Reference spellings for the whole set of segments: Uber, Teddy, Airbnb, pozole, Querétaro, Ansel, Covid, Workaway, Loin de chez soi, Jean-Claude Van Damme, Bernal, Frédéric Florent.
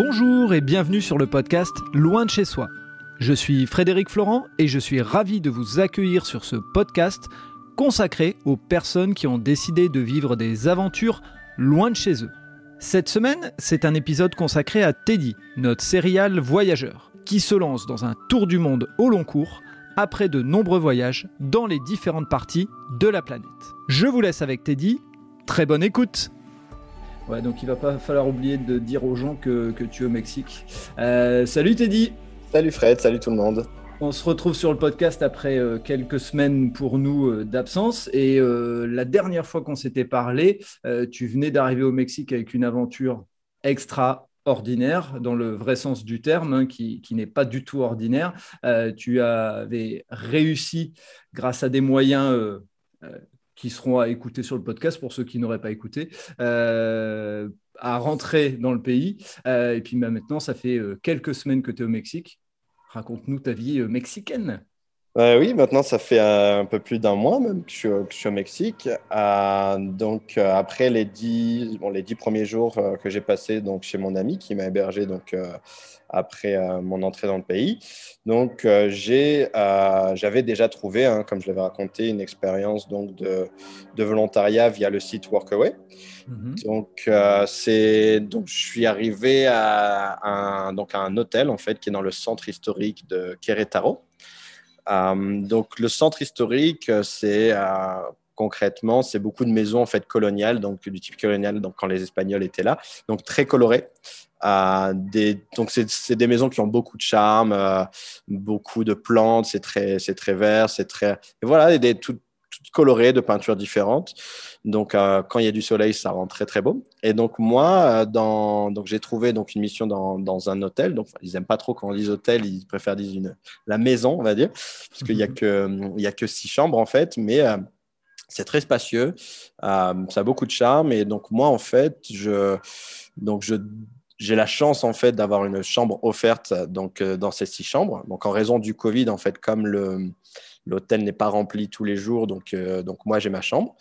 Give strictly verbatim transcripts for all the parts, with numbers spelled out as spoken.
Bonjour et bienvenue sur le podcast Loin de chez soi. Je suis Frédéric Florent et je suis ravi de vous accueillir sur ce podcast consacré aux personnes qui ont décidé de vivre des aventures loin de chez eux. Cette semaine, c'est un épisode consacré à Teddy, notre serial voyageur, qui se lance dans un tour du monde au long cours après de nombreux voyages dans les différentes parties de la planète. Je vous laisse avec Teddy, très bonne écoute. Ouais, donc il va pas falloir oublier de dire aux gens que, que tu es au Mexique. Euh, salut Teddy. Salut Fred, salut tout le monde. On se retrouve sur le podcast après euh, quelques semaines pour nous euh, d'absence et euh, la dernière fois qu'on s'était parlé, euh, tu venais d'arriver au Mexique avec une aventure extraordinaire dans le vrai sens du terme, hein, qui, qui n'est pas du tout ordinaire. Euh, tu avais réussi grâce à des moyens euh, euh, qui seront à écouter sur le podcast pour ceux qui n'auraient pas écouté, euh, à rentrer dans le pays. Euh, et puis bah, maintenant, ça fait euh, quelques semaines que tu es au Mexique. Raconte-nous ta vie euh, mexicaine. Euh, oui, maintenant, ça fait euh, un peu plus d'un mois même que je, que je suis au Mexique. Euh, donc, euh, après les dix, bon, les dix premiers jours euh, que j'ai passés donc, chez mon ami qui m'a hébergé donc, euh, après euh, mon entrée dans le pays, donc, euh, j'ai, euh, j'avais déjà trouvé, hein, comme je l'avais raconté, une expérience donc, de, de volontariat via le site Workaway. Mm-hmm. Donc, euh, c'est, donc, je suis arrivé à un, donc, à un hôtel en fait, qui est dans le centre historique de Querétaro. Euh, donc, le centre historique, c'est euh, concrètement, c'est beaucoup de maisons en fait, coloniales, donc du type colonial donc, quand les Espagnols étaient là, donc très colorées. Euh, des, donc, c'est, c'est des maisons qui ont beaucoup de charme, euh, beaucoup de plantes, c'est très, c'est très vert, c'est très… Et voilà, et des, tout, toutes colorées, de peintures différentes. Donc, euh, quand il y a du soleil, ça rend très, très beau. Et donc, moi, euh, dans, donc, j'ai trouvé donc, une mission dans, dans un hôtel. Donc, ils n'aiment pas trop quand on dit hôtel, ils préfèrent dire une, la maison, on va dire, parce qu'il n'y a que, il y a que six chambres, en fait. Mais euh, c'est très spacieux, euh, ça a beaucoup de charme. Et donc, moi, en fait, je, donc, je, j'ai la chance, en fait, d'avoir une chambre offerte donc, euh, dans ces six chambres. Donc, en raison du Covid, en fait, comme le… L'hôtel n'est pas rempli tous les jours, donc, euh, donc moi, j'ai ma chambre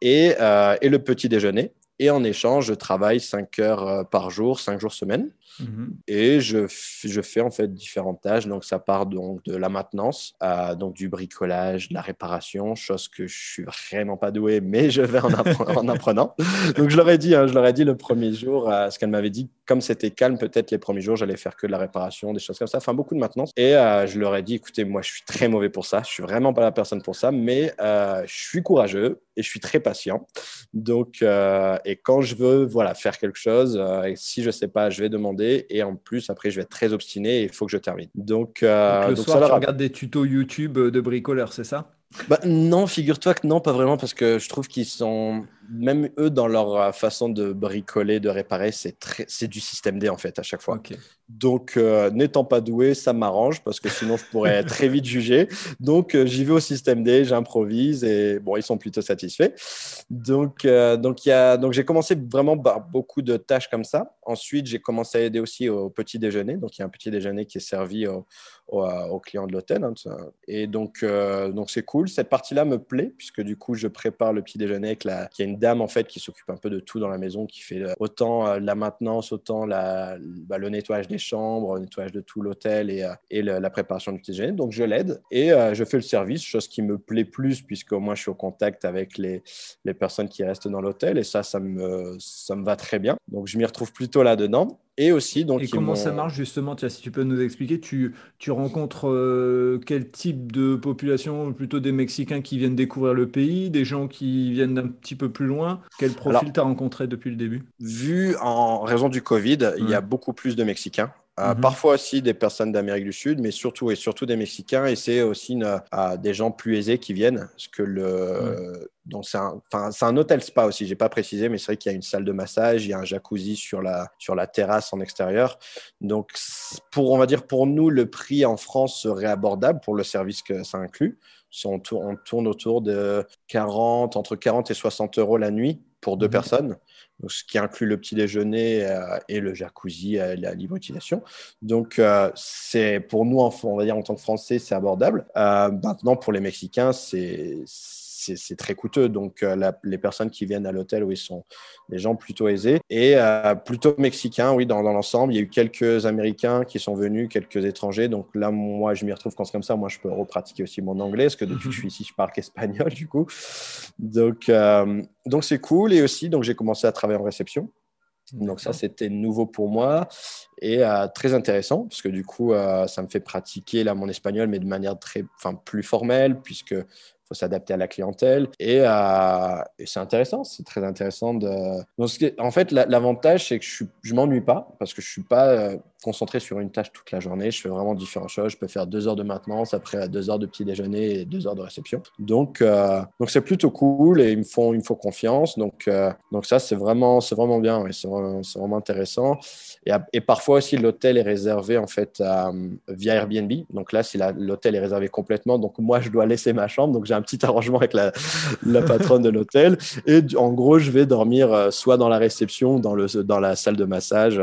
et, euh, et le petit déjeuner. Et en échange, je travaille cinq heures par jour, cinq jours semaine. Mm-hmm. Et je, je fais en fait différentes tâches. Donc, ça part donc de la maintenance, euh, donc du bricolage, de la réparation, chose que je suis vraiment pas doué, mais je vais en, appre- en apprenant. Donc, je leur ai dit, hein, je leur ai dit le premier jour, euh, ce qu'elle m'avait dit, comme c'était calme, peut-être les premiers jours, j'allais faire que de la réparation, des choses comme ça, enfin beaucoup de maintenance. Et euh, je leur ai dit, écoutez, moi, je suis très mauvais pour ça. Je suis vraiment pas la personne pour ça, mais euh, je suis courageux et je suis très patient. Donc, euh, et quand je veux voilà, faire quelque chose, euh, et si je ne sais pas, je vais demander. Et en plus, après, je vais être très obstiné et il faut que je termine. Donc, euh, donc le donc soir, ça tu regardes des tutos YouTube de bricoleurs, c'est ça ? Bah, non, figure-toi que non, pas vraiment, parce que je trouve qu'ils sont… Même eux, dans leur façon de bricoler, de réparer, c'est, très, c'est du système D, en fait, à chaque fois. Okay. Donc, euh, n'étant pas doué, ça m'arrange, parce que sinon, je pourrais très vite juger. Donc, euh, j'y vais au système D, j'improvise, et bon, ils sont plutôt satisfaits. Donc, euh, donc, y a, donc j'ai commencé vraiment par beaucoup de tâches comme ça. Ensuite, j'ai commencé à aider aussi au petit déjeuner. Donc, il y a un petit déjeuner qui est servi au, au, aux clients de l'hôtel. Hein, et donc, euh, donc, c'est cool. Cette partie-là me plaît, puisque du coup, je prépare le petit déjeuner avec la… Qui a une dame en fait qui s'occupe un peu de tout dans la maison, qui fait autant euh, la maintenance, autant la, bah, le nettoyage des chambres, le nettoyage de tout l'hôtel et, euh, et le, la préparation du petit déjeuner. Donc je l'aide et euh, je fais le service, chose qui me plaît plus puisqu'au moins je suis au contact avec les, les personnes qui restent dans l'hôtel et ça, ça me, ça me va très bien. Donc je m'y retrouve plutôt là-dedans. Et aussi, donc, et comment m'ont… ça marche justement? Tiens, si tu peux nous expliquer, tu, tu rencontres euh, quel type de population? Plutôt des Mexicains qui viennent découvrir le pays, des gens qui viennent d'un petit peu plus loin? Quel profil tu as rencontré depuis le début? Vu en raison du Covid, mmh. il y a beaucoup plus de Mexicains. Euh, mmh. Parfois aussi des personnes d'Amérique du Sud, mais surtout et surtout des Mexicains. Et c'est aussi une, euh, des gens plus aisés qui viennent. Parce que le, mmh. euh, donc c'est un, c'est un hôtel spa aussi. J'ai pas précisé, mais c'est vrai qu'il y a une salle de massage, il y a un jacuzzi sur la sur la terrasse en extérieur. Donc pour on va dire pour nous le prix en France serait abordable pour le service que ça inclut. On tourne autour de quarante entre quarante et soixante euros la nuit pour deux mmh. personnes. Donc, ce qui inclut le petit déjeuner euh, et le jacuzzi, euh, la libre utilisation. Donc, euh, c'est, pour nous, on va dire en tant que Français, c'est abordable. Euh, maintenant, pour les Mexicains, c'est… c'est, c'est très coûteux. Donc, euh, la, les personnes qui viennent à l'hôtel, oui, sont des gens plutôt aisés et euh, plutôt mexicains, oui, dans, dans l'ensemble. Il y a eu quelques Américains qui sont venus, quelques étrangers. Donc là, moi, je m'y retrouve quand c'est comme ça. Moi, je peux repratiquer aussi mon anglais parce que depuis que je suis ici, je parle qu'espagnol, du coup. Donc, euh, donc c'est cool. Et aussi, donc, j'ai commencé à travailler en réception. Donc ça, c'était nouveau pour moi et euh, très intéressant parce que du coup, euh, ça me fait pratiquer là mon espagnol, mais de manière très, enfin, plus formelle puisque faut s'adapter à la clientèle et, euh, et c'est intéressant, c'est très intéressant de. Donc, en fait, la, l'avantage c'est que je, je m'ennuie pas parce que je suis pas euh, concentré sur une tâche toute la journée. Je fais vraiment différentes choses. Je peux faire deux heures de maintenance, après deux heures de petit déjeuner et deux heures de réception. Donc, euh, donc c'est plutôt cool et ils me font, ils me font confiance. Donc, euh, donc ça c'est vraiment, c'est vraiment bien et c'est vraiment, c'est vraiment intéressant. Et, et parfois aussi l'hôtel est réservé en fait euh, via Airbnb. Donc là, si la, l'hôtel est réservé complètement, donc moi je dois laisser ma chambre. Donc j'ai un petit arrangement avec la, la patronne de l'hôtel et en gros je vais dormir soit dans la réception ou dans, le, dans la salle de massage.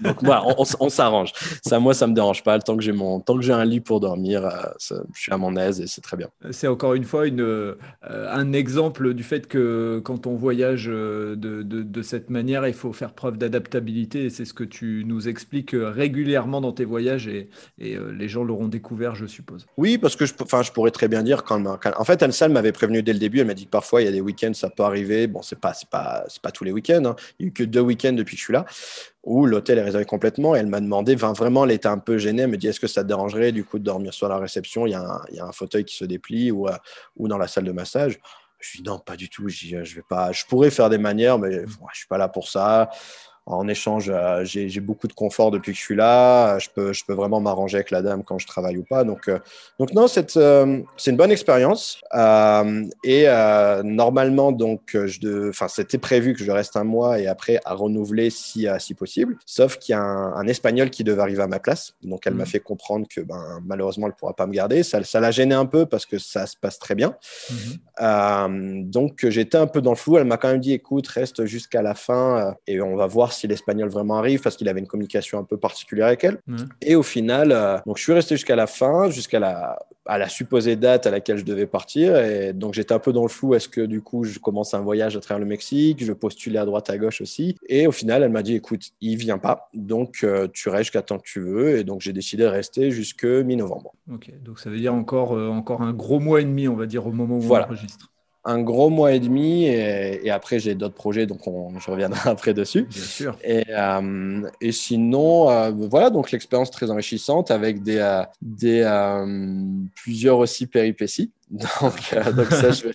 Donc voilà, on, on s'arrange. Ça, moi, ça me dérange pas. Tant que j'ai mon, tant que j'ai un lit pour dormir, ça, je suis à mon aise et c'est très bien. C'est encore une fois une, euh, un exemple du fait que quand on voyage de, de, de cette manière, il faut faire preuve d'adaptabilité. Et c'est ce que tu nous expliques régulièrement dans tes voyages et, et euh, les gens l'auront découvert, je suppose. Oui, parce que je, enfin, je pourrais très bien dire quand, quand. En fait, Ansel m'avait prévenu dès le début. Elle m'a dit que parfois il y a des week-ends, ça peut arriver. Bon, c'est pas, c'est pas, c'est pas tous les week-ends. Hein. Il y a eu que deux week-ends depuis que je suis là. Où l'hôtel est réservé complètement. Et elle m'a demandé, enfin, vraiment, elle était un peu gênée. Elle me dit, est-ce que ça te dérangerait du coup de dormir sur la réception ? Il y a un, il y a un fauteuil qui se déplie ou, euh, ou dans la salle de massage. Je lui dis, non, pas du tout. Je, je, vais pas, je pourrais faire des manières, mais ouais, je ne suis pas là pour ça. En échange, euh, j'ai, j'ai beaucoup de confort depuis que je suis là. Je peux, je peux vraiment m'arranger avec la dame quand je travaille ou pas. Donc, euh, donc non, c'est, euh, c'est une bonne expérience. Euh, et euh, normalement, donc, je, c'était prévu que je reste un mois et après à renouveler si, uh, si possible. Sauf qu'il y a un, un Espagnol qui devait arriver à ma place. Donc, elle mmh. m'a fait comprendre que ben, malheureusement, elle ne pourra pas me garder. Ça, ça l'a gêné un peu parce que ça se passe très bien. Mmh. Euh, donc, j'étais un peu dans le flou. Elle m'a quand même dit, écoute, reste jusqu'à la fin euh, et on va voir si l'Espagnol vraiment arrive parce qu'il avait une communication un peu particulière avec elle. Mmh. Et au final, euh, donc je suis resté jusqu'à la fin, jusqu'à la, à la supposée date à laquelle je devais partir. Et donc, j'étais un peu dans le flou. Est-ce que du coup, je commence un voyage à travers le Mexique ? Je postulais à droite, à gauche aussi. Et au final, elle m'a dit, écoute, il vient pas. Donc, euh, tu restes jusqu'à temps que tu veux. Et donc, j'ai décidé de rester jusque mi-novembre. Ok. Donc, ça veut dire encore, euh, encore un gros mois et demi, on va dire, au moment où voilà. on enregistre. Un gros mois et demi et, et après j'ai d'autres projets donc on, je reviendrai après dessus. Bien sûr. Et, euh, et sinon euh, voilà donc l'expérience très enrichissante avec des, euh, des euh, plusieurs aussi péripéties. Donc, euh, donc ça, je...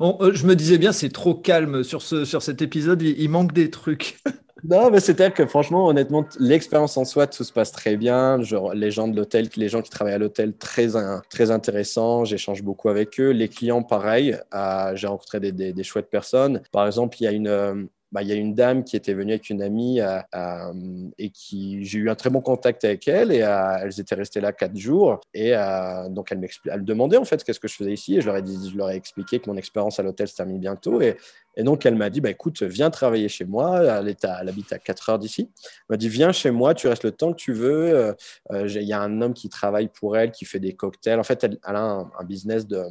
on, euh, je me disais bien c'est trop calme sur ce sur cet épisode il, il manque des trucs. Non, mais c'est-à-dire que franchement, honnêtement, l'expérience en soi, tout se passe très bien. Genre, les gens de l'hôtel, les gens qui travaillent à l'hôtel, très, très intéressants. J'échange beaucoup avec eux. Les clients, pareil. Euh, j'ai rencontré des, des, des chouettes personnes. Par exemple, il y a une... Euh, bah, y a une dame qui était venue avec une amie euh, euh, et qui, j'ai eu un très bon contact avec elle et euh, elles étaient restées là quatre jours et euh, donc elle me demandait en fait qu'est-ce que je faisais ici et je leur ai, dit, je leur ai expliqué que mon expérience à l'hôtel se termine bientôt et, et donc elle m'a dit bah, écoute viens travailler chez moi, elle, est à, elle habite à quatre heures d'ici, elle m'a dit viens chez moi, tu restes le temps que tu veux, il euh, y a un homme qui travaille pour elle qui fait des cocktails, en fait elle, elle a un, un business de...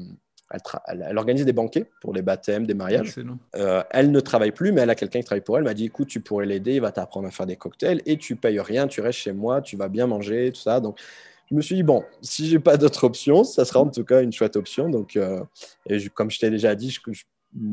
Elle, tra- elle, elle organise des banquets pour les baptêmes, des mariages. Euh, elle ne travaille plus, mais elle a quelqu'un qui travaille pour elle. Elle m'a dit, écoute, tu pourrais l'aider, il va t'apprendre à faire des cocktails et tu payes rien, tu restes chez moi, tu vas bien manger, tout ça. Donc, je me suis dit, bon, si j'ai pas d'autre option, ça sera en tout cas une chouette option. Donc, euh, et je, comme je t'ai déjà dit, je, je,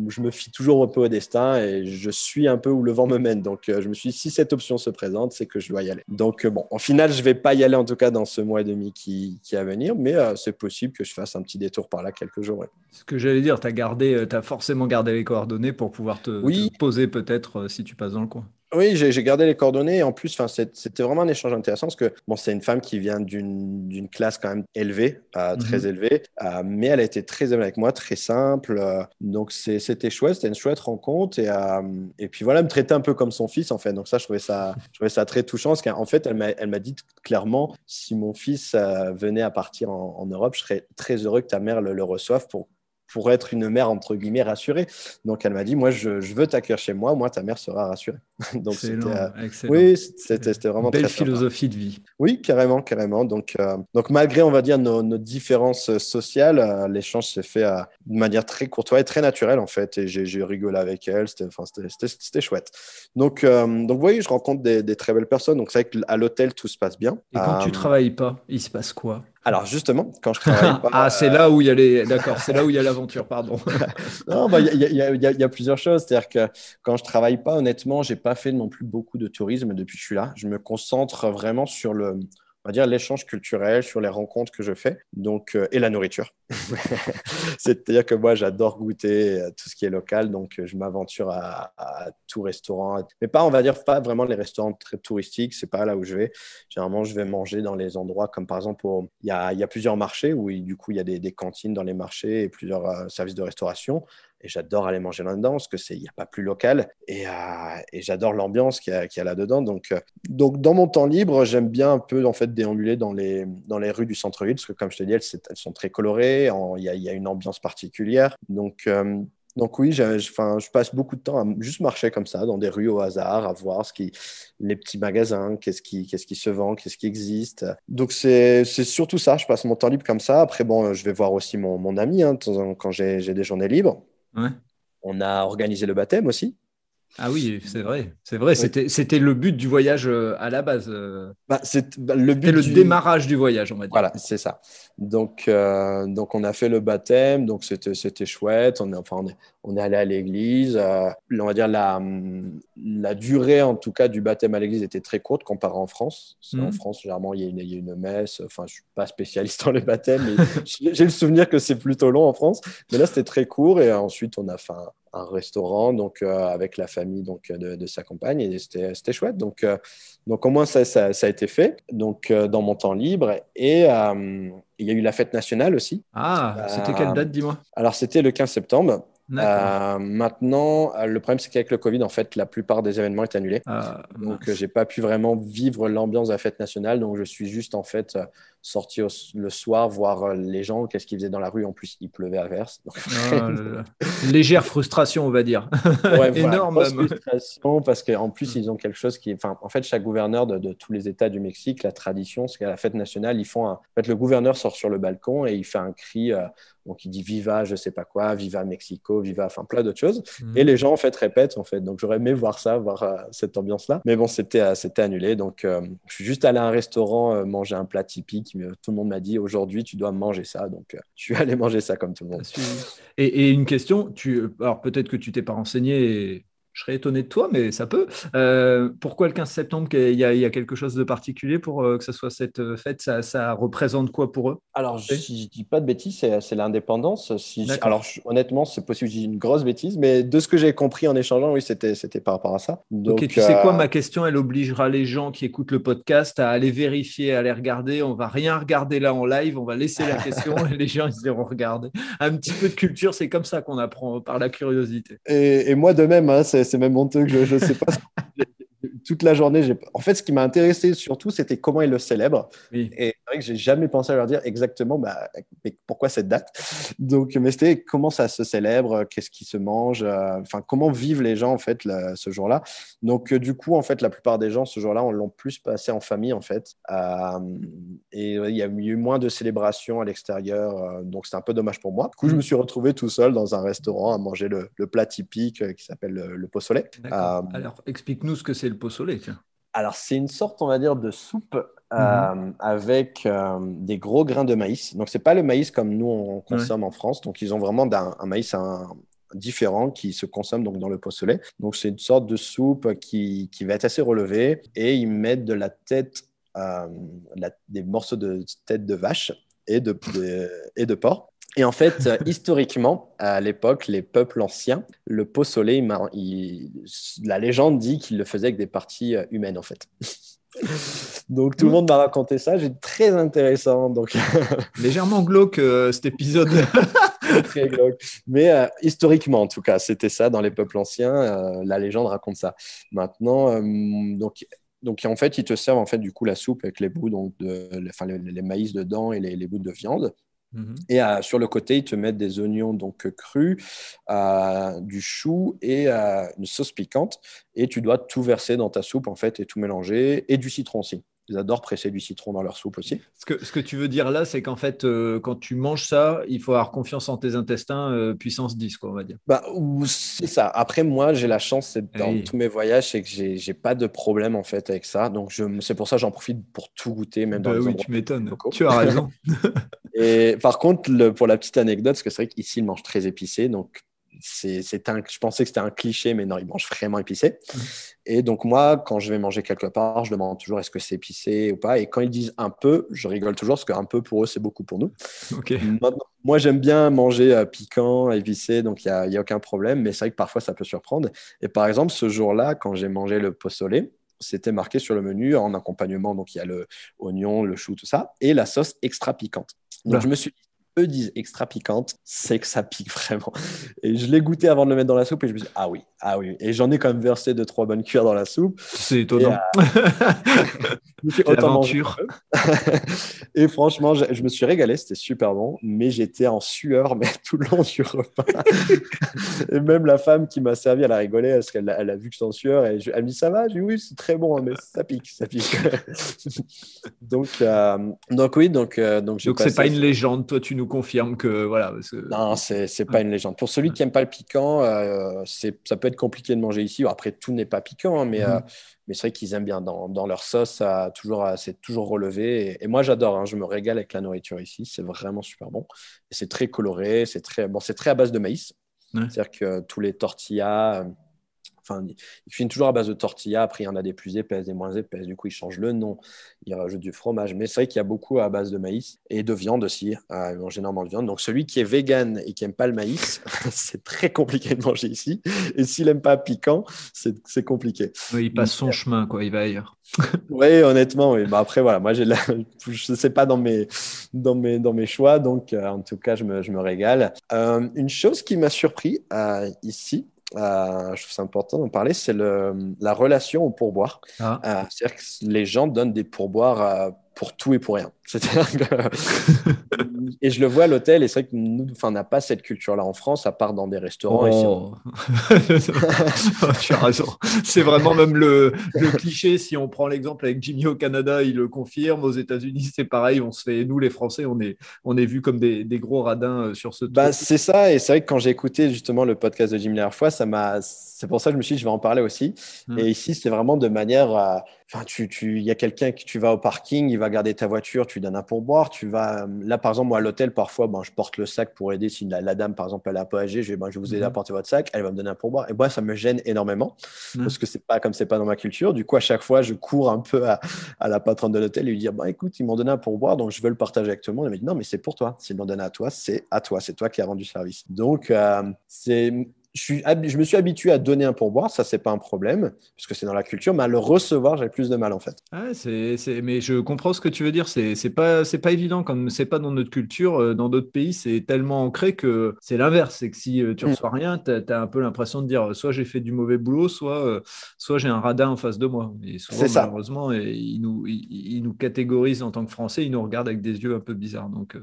je me fie toujours un peu au destin et je suis un peu où le vent me mène. Donc, euh, je me suis dit, si cette option se présente, c'est que je dois y aller. Donc, euh, bon, au final, je vais pas y aller en tout cas dans ce mois et demi qui, qui est à venir, mais euh, c'est possible que je fasse un petit détour par là quelques jours. Ouais. Ce que j'allais dire, t'as gardé, t'as forcément gardé les coordonnées pour pouvoir te, oui. te poser peut-être euh, si tu passes dans le coin. Oui, j'ai, j'ai gardé les coordonnées et en plus, c'était vraiment un échange intéressant parce que bon, c'est une femme qui vient d'une, d'une classe quand même élevée, euh, très mmh. élevée, euh, mais elle a été très aimable avec moi, très simple. Euh, donc, c'est, c'était chouette, c'était une chouette rencontre et, euh, et puis voilà, elle me traitait un peu comme son fils en fait. Donc ça, je trouvais ça, je trouvais ça très touchant parce qu'en fait, elle m'a, elle m'a dit clairement, si mon fils euh, venait à partir en, en Europe, je serais très heureux que ta mère le, le reçoive pour pour être une mère, entre guillemets, rassurée. Donc, elle m'a dit, moi, je, je veux t'accueillir chez moi. Moi, ta mère sera rassurée. Donc, excellent, c'était, euh, excellent. Oui, c'était, c'était vraiment belle très philosophie sympa. De vie. Oui, carrément, carrément. Donc, euh, donc malgré, on va dire, nos, nos différences sociales, euh, l'échange s'est fait euh, de manière très courtoise et très naturelle, en fait. Et j'ai, j'ai rigolé avec elle. C'était, c'était, c'était, c'était chouette. Donc, euh, donc, vous voyez, je rencontre des, des très belles personnes. Donc, c'est vrai qu'à l'hôtel, tout se passe bien. Et quand euh, tu ne travailles pas, il se passe quoi ? Alors justement, quand je travaille pas, ah, c'est euh... là où il y a les... D'accord, c'est là où il y a l'aventure, pardon. Non, bah, y a, y a, y a, y a plusieurs choses. C'est-à-dire que quand je travaille pas, honnêtement, j'ai pas fait non plus beaucoup de tourisme depuis que je suis là. Je me concentre vraiment sur le... on va dire l'échange culturel, sur les rencontres que je fais, donc euh, et la nourriture. C'est-à-dire que moi, j'adore goûter tout ce qui est local, donc je m'aventure à, à tout restaurant, mais pas, on va dire, pas vraiment les restaurants très touristiques. C'est pas là où je vais. Généralement, je vais manger dans les endroits comme par exemple, au... il, y a, il y a plusieurs marchés où du coup il y a des, des cantines dans les marchés et plusieurs euh, services de restauration. Et j'adore aller manger là-dedans parce que c'est, il y a pas plus local. Et, euh, et j'adore l'ambiance qu'il y a, qu'il y a là-dedans. Donc, euh, donc dans mon temps libre, j'aime bien un peu en fait déambuler dans les dans les rues du centre-ville parce que comme je te dis, elles, elles sont très colorées. Il y a, y a une ambiance particulière. Donc euh, Donc oui, je, je, enfin, je passe beaucoup de temps à juste marcher comme ça, dans des rues au hasard, à voir ce qui, les petits magasins, qu'est-ce qui, qu'est-ce qui se vend, qu'est-ce qui existe. Donc c'est, c'est surtout ça, je passe mon temps libre comme ça. Après, bon, je vais voir aussi mon, mon ami hein, quand j'ai, j'ai des journées libres. Ouais. On a organisé le baptême aussi. Ah oui, c'est vrai, c'est vrai. Oui. C'était, c'était le but du voyage à la base. Bah, c'est, bah, le but c'était le du... démarrage du voyage, on va dire. Voilà, c'est ça. Donc, euh, donc on a fait le baptême, donc c'était, c'était chouette. On est, enfin, on est, on est allé à l'église. Euh, on va dire la, la durée, en tout cas, du baptême à l'église était très courte comparée en France. C'est, mmh. En France, généralement, il y a une, il y a une messe. Enfin, je suis pas spécialiste dans les baptêmes, mais j'ai, j'ai le souvenir que c'est plutôt long en France. Mais là, c'était très court. Et euh, ensuite, on a fait un, un restaurant donc euh, avec la famille donc de, de sa compagne et c'était c'était chouette donc euh, donc au moins ça ça, ça a été fait donc euh, dans mon temps libre et euh, il y a eu la fête nationale aussi. Ah euh, c'était quelle date, dis-moi? Alors c'était le quinze septembre. Euh, maintenant, le problème, c'est qu'avec le Covid, en fait, la plupart des événements est annulée. Ah, donc, euh, j'ai pas pu vraiment vivre l'ambiance de la fête nationale. Donc, je suis juste, en fait, euh, sorti au, le soir, voir euh, les gens, qu'est-ce qu'ils faisaient dans la rue. En plus, il pleuvait à verse. Donc... Ah, légère frustration, on va dire. Ouais, énorme. Voilà, frustration parce qu'en plus, ils ont quelque chose qui... Enfin, en fait, chaque gouverneur de, de tous les États du Mexique, la tradition, c'est qu'à la fête nationale, ils font un... En fait, le gouverneur sort sur le balcon et il fait un cri... Euh, donc, il dit « Viva je sais pas quoi, Viva Mexico, Viva », enfin, plein d'autres choses. Mmh. Et les gens, en fait, répètent, en fait. Donc, j'aurais aimé voir ça, voir euh, cette ambiance-là. Mais bon, c'était, euh, c'était annulé. Donc, euh, je suis juste allé à un restaurant, euh, manger un plat typique. Mais, euh, tout le monde m'a dit « Aujourd'hui, tu dois manger ça. » Donc, euh, je suis allé manger ça comme tout le monde. Et, et une question, tu... alors peut-être que tu t'es pas renseigné et... je serais étonné de toi, mais ça peut. Euh, pourquoi le quinze septembre, il y a, il y a quelque chose de particulier pour euh, que ce soit cette fête? Ça, ça représente quoi pour eux? Alors, je, si je dis pas de bêtises, c'est, c'est l'indépendance. Si je, alors, je, honnêtement, c'est possible que je dis une grosse bêtise, mais de ce que j'ai compris en échangeant, oui, c'était, c'était par rapport à ça. Donc, ok, tu euh... sais quoi, ma question, elle obligera les gens qui écoutent le podcast à aller vérifier, à aller regarder. On va rien regarder là en live, on va laisser la question et les gens, ils se diront regarder. Un petit peu de culture, c'est comme ça qu'on apprend, par la curiosité. Et, et moi de même, hein, c'est C'est même honteux que je ne sais pas. Toute la journée, j'ai... en fait, ce qui m'a intéressé surtout, c'était comment ils le célèbrent. Oui. Et c'est vrai que j'ai jamais pensé à leur dire exactement bah, pourquoi cette date. Donc, mais c'était comment ça se célèbre, qu'est-ce qui se mange, euh, enfin, comment vivent les gens en fait le, ce jour-là. Donc, euh, du coup, en fait, la plupart des gens ce jour-là, on l'ont plus passé en famille en fait. Euh, et ouais, il y a eu moins de célébrations à l'extérieur, euh, donc c'est un peu dommage pour moi. Du coup, je me suis retrouvé tout seul dans un restaurant à manger le, le plat typique euh, qui s'appelle le, le pozole. D'accord. Euh, Alors, explique-nous ce que c'est le pozole. Alors, c'est une sorte, on va dire, de soupe euh, mmh. avec euh, des gros grains de maïs. Donc, c'est pas le maïs comme nous, on consomme ouais. en France. Donc, ils ont vraiment d'un, un maïs un, différent qui se consomme donc, dans le pozole. Donc, c'est une sorte de soupe qui, qui va être assez relevée. Et ils mettent de la tête, euh, la, des morceaux de tête de vache et de, de, et de porc. Et en fait, historiquement, à l'époque, les peuples anciens, le pozole, il, il, la légende dit qu'ils le faisaient avec des parties humaines, en fait. Donc, tout le monde m'a raconté ça. J'ai très intéressant. Donc... Légèrement glauque, euh, cet épisode. Très glauque. Mais euh, historiquement, en tout cas, c'était ça. Dans les peuples anciens, euh, la légende raconte ça. Maintenant, euh, donc... Donc, en fait, ils te servent en fait, du coup, la soupe avec les bouts, donc de, les, enfin, les, les maïs dedans et les, les bouts de viande. Mmh. Et euh, sur le côté, ils te mettent des oignons donc crus, euh, du chou et euh, une sauce piquante. Et tu dois tout verser dans ta soupe en fait et tout mélanger. Et du citron aussi. Ils adorent presser du citron dans leur soupe aussi. Ce que, ce que tu veux dire là, c'est qu'en fait, euh, quand tu manges ça, il faut avoir confiance en tes intestins, euh, puissance dix, quoi, on va dire. Bah, c'est ça. Après, moi, j'ai la chance, c'est dans hey. tous mes voyages, c'est que j'ai, j'ai pas de problème en fait avec ça. Donc, je, c'est pour ça que j'en profite pour tout goûter, même dans bah, les oui, tu m'étonnes. Tu as raison. Et par contre, le, pour la petite anecdote, parce que c'est vrai qu'ici, ils mangent très épicé, donc C'est, c'est un, je pensais que c'était un cliché, mais non, ils mangent vraiment épicé. Mmh. Et donc, moi, quand je vais manger quelque part, je demande toujours est-ce que c'est épicé ou pas. Et quand ils disent un peu, je rigole toujours parce qu'un peu pour eux, c'est beaucoup pour nous. Okay. Maintenant, moi, j'aime bien manger euh, piquant, épicé, donc il n'y a, y a aucun problème. Mais c'est vrai que parfois, ça peut surprendre. Et par exemple, ce jour-là, quand j'ai mangé le pozole, c'était marqué sur le menu en accompagnement. Donc, il y a le oignon, le chou, tout ça, et la sauce extra piquante. Donc, Je me suis dit, eux disent extra piquante, c'est que ça pique vraiment. Et je l'ai goûté avant de le mettre dans la soupe et je me suis dit, ah oui, ah oui. Et j'en ai quand même versé deux, trois bonnes cuillères dans la soupe. C'est étonnant. Et, euh... L'aventure. Et franchement, je, je me suis régalé, c'était super bon, mais j'étais en sueur mais tout le long du repas. Et même la femme qui m'a servi, elle a rigolé parce qu'elle elle a vu que j'étais en sueur et je, elle me dit, ça va? Je dis, oui, c'est très bon, mais ça pique, ça pique. donc, euh, donc oui, donc, euh, donc j'ai donc passé... c'est pas une légende, toi, tu nous confirmes que voilà. Parce que... Non, c'est c'est pas une légende. Pour celui qui aime pas le piquant, euh, c'est ça peut être compliqué de manger ici. Après, tout n'est pas piquant, hein, mais mmh. euh, mais c'est vrai qu'ils aiment bien dans dans leur sauce. Ça, toujours, c'est toujours relevé. Et, et moi, j'adore. Hein, je me régale avec la nourriture ici. C'est vraiment super bon. Et c'est très coloré. C'est très bon. C'est très à base de maïs. Ouais. C'est-à-dire que euh, tous les tortillas. Euh, Enfin, ils finissent toujours à base de tortilla. Après, il y en a des plus épaisses, des moins épaisses. Du coup, ils changent le nom. Ils rajoutent du fromage. Mais c'est vrai qu'il y a beaucoup à base de maïs et de viande aussi. Euh, ils mangent énormément de viande. Donc, celui qui est vegan et qui n'aime pas le maïs, c'est très compliqué de manger ici. Et s'il n'aime pas piquant, c'est, c'est compliqué. Oui, il passe son ouais. chemin, quoi. Il va ailleurs. Oui, honnêtement. Oui. Bah, après, voilà. Moi, j'ai la... je ne sais pas dans mes... Dans, mes... dans mes choix. Donc, euh, en tout cas, je me, je me régale. Euh, une chose qui m'a surpris euh, ici, Euh, je trouve ça important d'en parler, c'est le, la relation au pourboire. Ah. Euh, c'est-à-dire que les gens donnent des pourboires euh, pour tout et pour rien. C'est-à-dire que... et je le vois à l'hôtel, et c'est vrai que nous, on n'a pas cette culture-là en France, à part dans des restaurants. Oh. Ici, on... oh, tu as raison. C'est vraiment même le, le cliché. Si on prend l'exemple avec Jimmy au Canada, il le confirme. Aux États-Unis, c'est pareil. On se fait, nous, les Français, on est, on est vus comme des, des gros radins sur ce truc. Bah, c'est ça. Et c'est vrai que quand j'ai écouté justement le podcast de Jimmy la dernière fois, ça m'a... c'est pour ça que je me suis dit, je vais en parler aussi. Hum. Et ici, c'est vraiment de manière... Euh... Enfin, tu, tu, y a quelqu'un qui tu vas au parking, il va garder ta voiture, tu donnes un pourboire, tu vas là par exemple moi à l'hôtel parfois, ben, je porte le sac pour aider si la, la dame par exemple elle a pas âgée, je vais ben, je vais vous aider à porter votre sac, elle va me donner un pourboire et moi ça me gêne énormément mmh. parce que c'est pas comme c'est pas dans ma culture, du coup à chaque fois je cours un peu à, à la patronne de l'hôtel et lui dire bah écoute ils m'ont donné un pourboire donc je veux le partager avec tout le monde, elle me dit non mais c'est pour toi, s'ils l'ont donné à toi c'est à toi, c'est toi qui as rendu service, donc euh, c'est Je, suis, je me suis habitué à donner un pourboire, ça c'est pas un problème parce que c'est dans la culture, mais à le recevoir j'avais plus de mal en fait. Ah, c'est, c'est, mais je comprends ce que tu veux dire, c'est, c'est pas, c'est pas évident comme c'est pas dans notre culture, dans d'autres pays c'est tellement ancré que c'est l'inverse, c'est que si tu reçois rien, t'as, t'as un peu l'impression de dire soit j'ai fait du mauvais boulot, soit, soit j'ai un radin en face de moi. Et souvent c'est ça. Malheureusement ils nous, ils, ils nous catégorisent en tant que Français, ils nous regardent avec des yeux un peu bizarres. Donc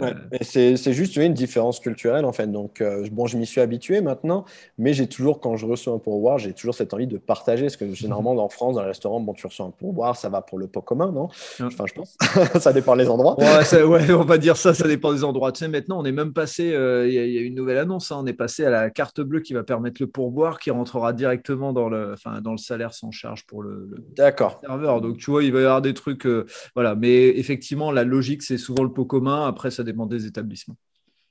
ouais, euh... mais c'est, c'est juste une différence culturelle en fait. Donc bon, je m'y suis habitué maintenant. Non, mais j'ai toujours, quand je reçois un pourboire, j'ai toujours cette envie de partager. Parce que généralement, en France, dans les restaurants, bon, tu reçois un pourboire, ça va pour le pot commun, non ? Enfin, je pense. Ça dépend des endroits. Ouais, ça, ouais, on va dire ça, ça dépend des endroits. Tu sais, maintenant, on est même passé, il euh, y, y a une nouvelle annonce, hein, on est passé à la carte bleue qui va permettre le pourboire, qui rentrera directement dans le, enfin, dans le salaire sans charge pour le, le D'accord. serveur. Donc, tu vois, il va y avoir des trucs. Euh, voilà. Mais effectivement, la logique, c'est souvent le pot commun. Après, ça dépend des établissements.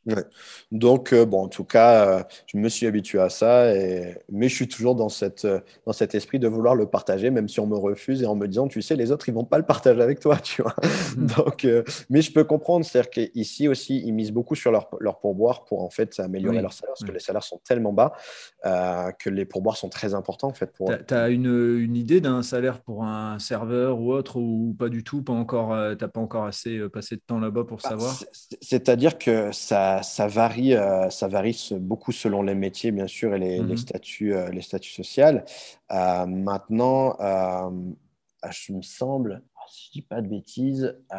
Ouais. Donc, euh, bon, en tout cas, euh, je me suis habitué à ça, et... mais je suis toujours dans, cette, euh, dans cet esprit de vouloir le partager, même si on me refuse et en me disant, tu sais, les autres, ils ne vont pas le partager avec toi, tu vois. Donc, euh, mais je peux comprendre, c'est-à-dire qu'ici aussi, ils misent beaucoup sur leur, leur pourboire pour en fait améliorer oui. leur salaire, parce que oui. les salaires sont tellement bas euh, que les pourboires sont très importants en fait. Pour... Tu as une, une idée d'un salaire pour un serveur ou autre, ou pas du tout, pas encore, euh, tu n'as pas encore assez euh, passé de temps là-bas pour bah, savoir c'est, c'est-à-dire que ça Ça varie, euh, ça varie beaucoup selon les métiers, bien sûr, et les, mmh. les statuts, euh, les statuts sociaux. Euh, maintenant, euh, je me semble... si je ne dis pas de bêtises, euh,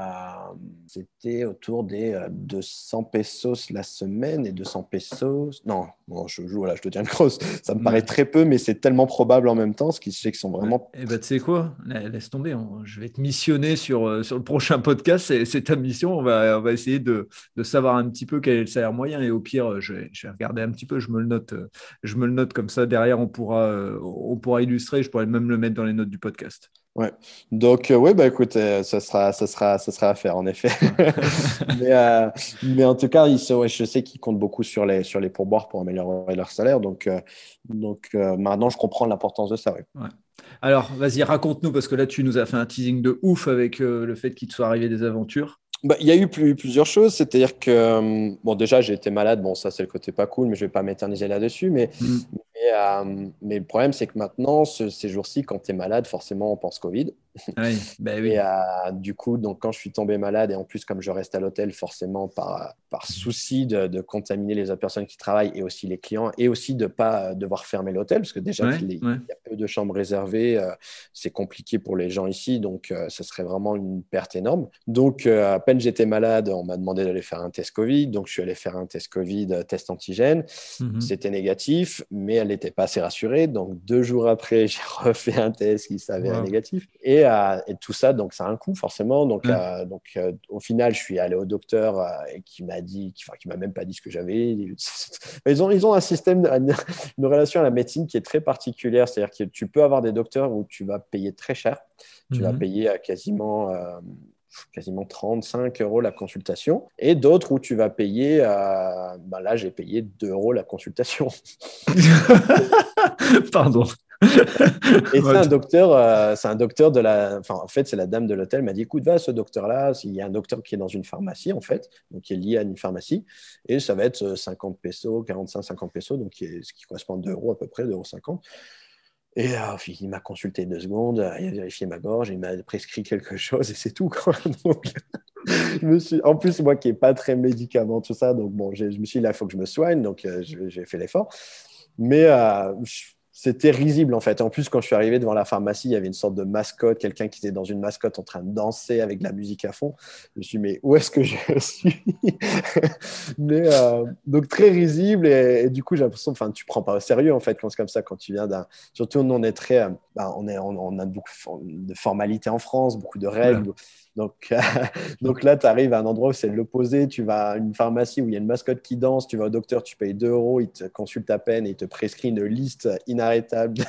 c'était autour des euh, deux cents pesos la semaine et deux cents pesos. Non, bon, je joue, voilà, je te tiens le cross. Ça me ouais. paraît très peu, mais c'est tellement probable en même temps, ce qui fait qu'ils sont vraiment. Eh ben, tu sais quoi ? Laisse tomber. On... Je vais te missionner sur, euh, sur le prochain podcast. C'est, c'est ta mission. On va, on va essayer de, de savoir un petit peu quel est le salaire moyen. Et au pire, je vais, je vais regarder un petit peu. Je me le note. Je me le note comme ça. Derrière, on pourra, euh, on pourra illustrer. Je pourrais même le mettre dans les notes du podcast. Ouais. Donc, euh, oui, bah, écoute, euh, ça, sera, ça, sera, ça sera à faire, en effet. mais, euh, mais en tout cas, ils, ouais, je sais qu'ils comptent beaucoup sur les, sur les pourboires pour améliorer leur salaire. Donc, euh, donc euh, maintenant, je comprends l'importance de ça. Ouais. Ouais. Alors, vas-y, raconte-nous, parce que là, tu nous as fait un teasing de ouf avec euh, le fait qu'il te soit arrivé des aventures. Bah, y a eu plus, plusieurs choses, c'est-à-dire que, bon, déjà, j'ai été malade, bon, ça, c'est le côté pas cool, mais je ne vais pas m'éterniser là-dessus, mais, mmh. mais, euh, mais le problème, c'est que maintenant, ce, ces jours-ci, quand tu es malade, forcément, on pense Covid. Oui, bah oui. Et euh, du coup, donc, quand je suis tombé malade, et en plus, comme je reste à l'hôtel, forcément, par, par souci de, de contaminer les autres personnes qui travaillent, et aussi les clients, et aussi de ne pas devoir fermer l'hôtel, parce que déjà, ouais, il ouais. y a peu de chambres réservées, euh, c'est compliqué pour les gens ici, donc euh, ça serait vraiment une perte énorme. Donc, euh, à peine j'étais malade, on m'a demandé d'aller faire un test Covid, donc je suis allé faire un test Covid, test antigène. Mmh. C'était négatif, mais elle n'était pas assez rassurée. Donc deux jours après, j'ai refait un test qui s'avérait wow. négatif. Et, euh, et tout ça, donc ça a un coût forcément. Donc, mmh. euh, donc euh, au final, je suis allé au docteur euh, et qui m'a dit, qui, enfin, qui m'a même pas dit ce que j'avais. Ils ont, ils ont un système, une, une relation à la médecine qui est très particulière. C'est-à-dire que tu peux avoir des docteurs où tu vas payer très cher. Tu mmh. vas payer quasiment. Euh, quasiment trente-cinq euros la consultation, et d'autres où tu vas payer euh, ben là j'ai payé deux euros la consultation. Pardon. Et c'est un docteur euh, c'est un docteur de la enfin en fait c'est la dame de l'hôtel m'a dit écoute va ce docteur là, il y a un docteur qui est dans une pharmacie en fait, donc qui est lié à une pharmacie, et ça va être cinquante pesos, quarante-cinq à cinquante pesos, donc qui est, ce qui correspond à deux euros à peu près, deux euros cinquante. Et euh, il m'a consulté deux secondes, il a vérifié ma gorge, il m'a prescrit quelque chose et c'est tout, quoi. Donc, je me suis... En plus, moi qui n'ai pas très médicament, tout ça, donc bon, j'ai, je me suis dit là, il faut que je me soigne, donc euh, j'ai, j'ai fait l'effort. Mais euh, je... c'était risible en fait. En plus, quand je suis arrivé devant la pharmacie, il y avait une sorte de mascotte, quelqu'un qui était dans une mascotte en train de danser avec de la musique à fond. Je me suis dit, mais où est-ce que je suis? mais, euh, donc, très risible. Et, et du coup, j'ai l'impression, enfin, tu ne prends pas au sérieux en fait quand c'est comme ça, quand tu viens d'un. Surtout, nous, on est très. Euh, bah, on, est, on, on a beaucoup de formalités en France, beaucoup de règles. Ouais. Donc, euh, donc là, tu arrives à un endroit où c'est l'opposé. Tu vas à une pharmacie où il y a une mascotte qui danse, tu vas au docteur, tu payes deux euros, il te consulte à peine et il te prescrit une liste inarrêtable,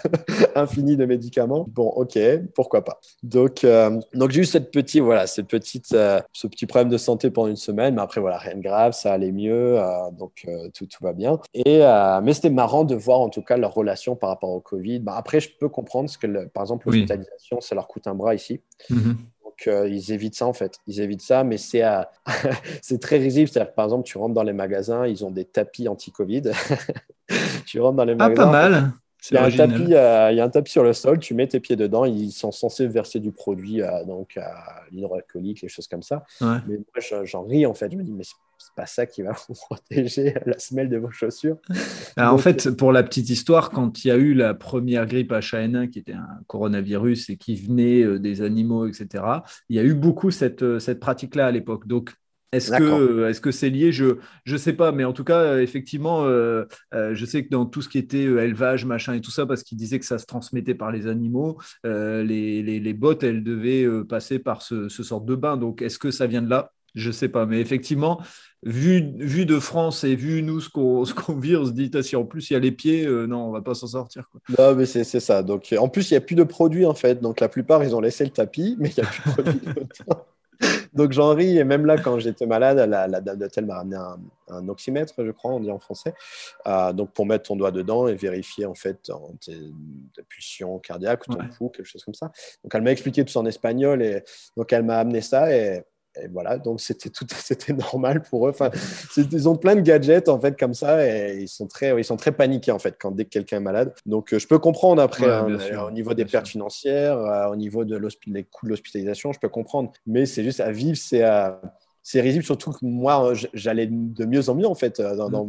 infinie de médicaments. Bon, ok, pourquoi pas. Donc, euh, donc j'ai eu cette petite, voilà, cette petite, euh, ce petit problème de santé pendant une semaine, mais après, voilà, rien de grave, ça allait mieux, euh, donc euh, tout, tout va bien. Et, euh, mais c'était marrant de voir en tout cas leur relation par rapport au Covid. Bah, après, je peux comprendre, parce que le, par exemple, l'hospitalisation, oui. ça leur coûte un bras ici. Mm-hmm. Ils évitent ça en fait, ils évitent ça, mais c'est, euh, c'est très risible. C'est-à-dire que, par exemple, tu rentres dans les magasins, ils ont des tapis anti-Covid. tu rentres dans les magasins. Ah, pas mal. Il y a un tapis, euh, il y a un tapis sur le sol, tu mets tes pieds dedans, ils sont censés verser du produit, euh, donc euh, l'hydroalcoolique, les choses comme ça. Ouais. Mais moi, j'en, j'en ris en fait. Je me dis, mais c'est c'est pas ça qui va vous protéger la semelle de vos chaussures. Alors, donc, en fait, pour la petite histoire, quand il y a eu la première grippe H un N un, qui était un coronavirus et qui venait des animaux, et cetera, il y a eu beaucoup cette, cette pratique-là à l'époque. Donc, Est-ce que, est-ce que c'est lié ? Je ne sais pas, mais en tout cas, effectivement, euh, euh, je sais que dans tout ce qui était euh, élevage, machin et tout ça, parce qu'ils disaient que ça se transmettait par les animaux, euh, les, les, les bottes, elles devaient euh, passer par ce, ce sorte de bain. Donc, est-ce que ça vient de là ? Je ne sais pas, mais effectivement, vu, vu de France et vu nous ce qu'on, ce qu'on vit, on se dit, si en plus il y a les pieds, euh, non, on ne va pas s'en sortir, quoi. Non, mais c'est, c'est ça. Donc, en plus, il n'y a plus de produits, en fait. Donc, la plupart, ils ont laissé le tapis, mais il n'y a plus de produits. Donc, j'en ris. Et même là, quand j'étais malade, la, la dame d'hôtel m'a ramené un, un oxymètre, je crois, on dit en français. Euh, donc, pour mettre ton doigt dedans et vérifier, en fait, en tes, tes pulsions cardiaques ou ton pouls, ouais. quelque chose comme ça. Donc, elle m'a expliqué tout ça en espagnol. Et donc, elle m'a amené ça et... Et voilà, donc c'était tout, c'était normal pour eux. Enfin, ils ont plein de gadgets en fait comme ça, et ils sont très, ils sont très paniqués en fait quand dès que quelqu'un est malade. Donc je peux comprendre après ouais, hein, sûr, au niveau des pertes sûr. financières, euh, au niveau de les coûts de l'hospitalisation, je peux comprendre. Mais c'est juste à vivre, c'est à c'est risible, surtout que moi, j'allais de mieux en mieux en fait dans, dans,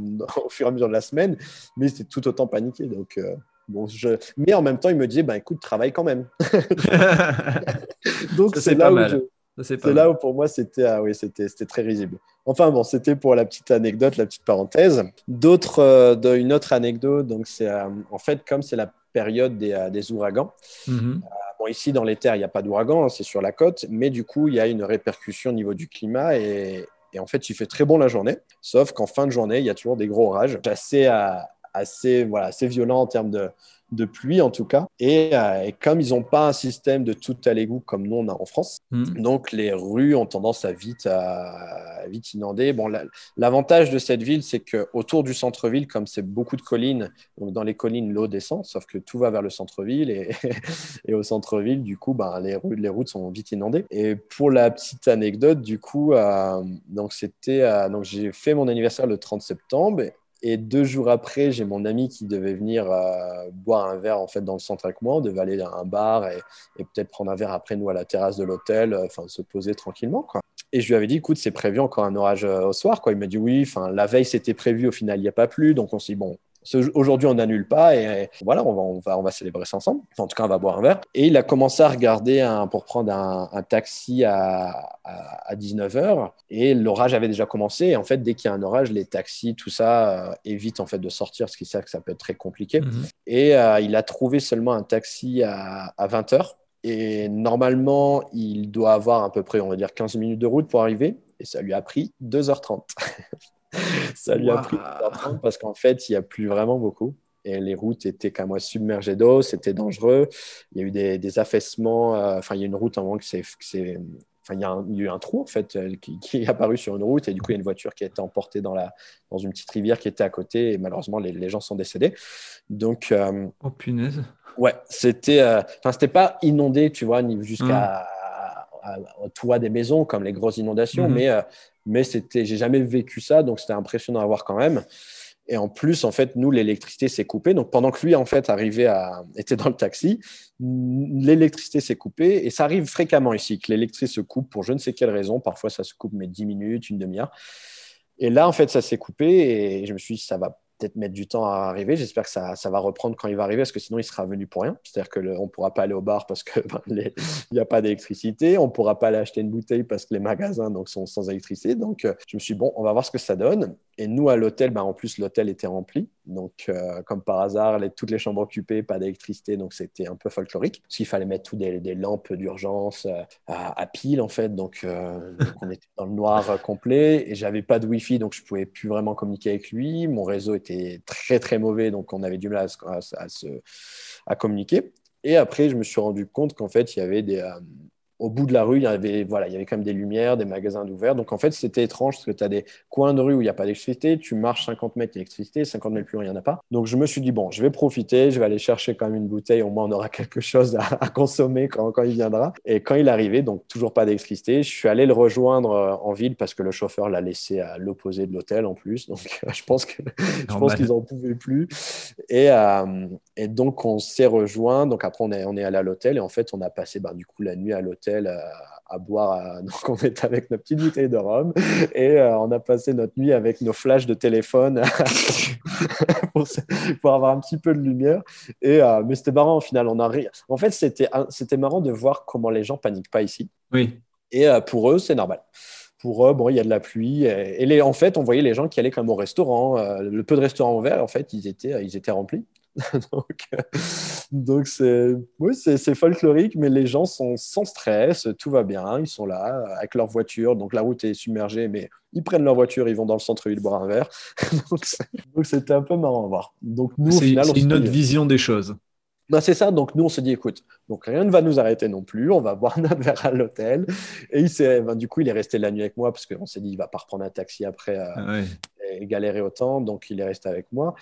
au fur et à mesure de la semaine, mais c'était tout autant paniqué. Donc, euh, Bon, je... Mais en même temps, il me disait, ben, écoute, travaille quand même. Donc, ça, c'est, c'est là, où je... ça, c'est c'est là où pour moi, c'était, ah, oui, c'était, c'était très risible. Enfin, bon, c'était pour la petite anecdote, la petite parenthèse. D'autres, euh, une autre anecdote, donc, c'est, euh, en fait, comme c'est la période des, euh, des ouragans, mm-hmm. euh, bon, ici, dans les terres, il n'y a pas d'ouragan, hein, c'est sur la côte, mais du coup, il y a une répercussion au niveau du climat et, et en fait, il fait très bon la journée, sauf qu'en fin de journée, il y a toujours des gros orages. C'est assez... Euh, assez, voilà, assez violent en termes de, de pluie en tout cas. Et, euh, et comme ils n'ont pas un système de tout à l'égout comme nous on a en France, mmh. donc les rues ont tendance à vite, à, à vite inonder. Bon, la, l'avantage de cette ville, c'est qu'autour du centre-ville, comme c'est beaucoup de collines, donc dans les collines, l'eau descend, sauf que tout va vers le centre-ville et, et au centre-ville, du coup, ben, les, rues, les routes sont vite inondées. Et pour la petite anecdote, du coup, euh, donc c'était, euh, donc j'ai fait mon anniversaire le trente septembre. Et deux jours après, j'ai mon ami qui devait venir euh, boire un verre en fait, dans le centre avec moi. On devait aller à un bar et, et peut-être prendre un verre après nous à la terrasse de l'hôtel, euh, se poser tranquillement, quoi. Et je lui avais dit, écoute, c'est prévu encore un orage euh, au soir, quoi. Il m'a dit, oui, la veille, c'était prévu. Au final, il n'y a pas plu. Donc, on s'est dit, bon, ce, aujourd'hui, on n'annule pas. Et, et voilà, on va, on, va, on va célébrer ça ensemble. Enfin, en tout cas, on va boire un verre. Et il a commencé à regarder un, pour prendre un, un taxi à... à dix-neuf heures et l'orage avait déjà commencé. Et en fait, dès qu'il y a un orage, les taxis, tout ça, euh, évitent en fait de sortir parce qu'ils savent que ça peut être très compliqué. Mmh. Et euh, il a trouvé seulement un taxi à, à vingt heures et normalement, il doit avoir à peu près, on va dire, quinze minutes de route pour arriver et ça lui a pris deux heures trente. Ça lui wow. a pris deux heures trente parce qu'en fait, il n'y a plus vraiment beaucoup. Et les routes étaient quand même submergées d'eau, c'était dangereux. Il y a eu des, des affaissements. Enfin, euh, il y a une route à un moment que c'est... Que c'est Enfin, il y, a un, il y a eu un trou en fait qui, qui est apparu sur une route et du coup il y a une voiture qui a été emportée dans, la, dans une petite rivière qui était à côté et malheureusement les, les gens sont décédés. Donc, euh, oh punaise. Ouais, c'était, euh, c'était pas inondé, tu vois, jusqu'à mmh. au toit des maisons comme les grosses inondations, mmh. mais, euh, mais c'était, j'ai jamais vécu ça, donc c'était impressionnant à voir quand même. Et en plus, en fait, nous, l'électricité s'est coupée. Donc, pendant que lui, en fait, arrivait à... était dans le taxi, l'électricité s'est coupée. Et ça arrive fréquemment ici que l'électricité se coupe pour je ne sais quelle raison. Parfois, ça se coupe, mais dix minutes, une demi-heure. Et là, en fait, ça s'est coupé. Et je me suis dit, ça va peut-être mettre du temps à arriver. J'espère que ça, ça va reprendre quand il va arriver parce que sinon, il sera venu pour rien. C'est-à-dire qu'on ne pourra pas aller au bar parce qu'il ben, les... n'y a pas d'électricité. On ne pourra pas aller acheter une bouteille parce que les magasins donc, sont sans électricité. Donc, je me suis dit, bon, on va voir ce que ça donne. Et nous, à l'hôtel, bah, en plus, l'hôtel était rempli. Donc, euh, comme par hasard, les, toutes les chambres occupées, pas d'électricité. Donc, c'était un peu folklorique. Parce qu'il fallait mettre tout des, des lampes d'urgence euh, à, à pile, en fait. Donc, euh, donc, on était dans le noir euh, complet. Et je n'avais pas de Wi-Fi, donc je ne pouvais plus vraiment communiquer avec lui. Mon réseau était très, très mauvais. Donc, on avait du mal à, à, à, se, à communiquer. Et après, je me suis rendu compte qu'en fait, il y avait des... Euh, au bout de la rue, il y avait, voilà, il y avait quand même des lumières, des magasins ouverts. Donc, en fait, c'était étrange parce que tu as des coins de rue où il n'y a pas d'électricité. Tu marches cinquante mètres d'électricité, cinquante mètres plus loin, il n'y en a pas. Donc, je me suis dit, bon, je vais profiter. Je vais aller chercher quand même une bouteille. Au moins, on aura quelque chose à, à consommer quand, quand il viendra. Et quand il est arrivé, donc toujours pas d'électricité, je suis allé le rejoindre en ville parce que le chauffeur l'a laissé à l'opposé de l'hôtel en plus. Donc, je pense, que, je pense qu'ils n'en pouvaient plus. Et, euh, et donc, on s'est rejoints. Donc, après, on est, on est allé à l'hôtel. Et en fait, on a passé ben, du coup la nuit à l'hôtel. À, à boire. À... Donc, on est avec notre petite bouteille de rhum et euh, on a passé notre nuit avec nos flashs de téléphone pour, se... pour avoir un petit peu de lumière. Et, euh, mais c'était marrant au final. On a ri... En fait, c'était, c'était marrant de voir comment les gens paniquent pas ici. Oui. Et euh, pour eux, c'est normal. Pour eux, bon, il y a de la pluie. Et, et les, en fait, on voyait les gens qui allaient quand même au restaurant. Euh, le peu de restaurants ouverts, en fait, ils étaient, ils étaient remplis. donc, euh, donc c'est, oui, c'est, c'est folklorique, mais les gens sont sans stress, tout va bien, ils sont là avec leur voiture, donc la route est submergée, mais ils prennent leur voiture, ils vont dans le centre-ville boire un verre. donc, donc c'était un peu marrant à voir. Donc nous, c'est, au final, c'est une autre dit, vision des choses. Ben c'est ça, donc nous on se dit écoute, donc rien ne va nous arrêter non plus, on va boire notre verre à l'hôtel. Et il s'est, ben, du coup il est resté la nuit avec moi parce qu'on s'est dit il va pas reprendre un taxi après euh, ah ouais. et galérer autant, donc il est resté avec moi.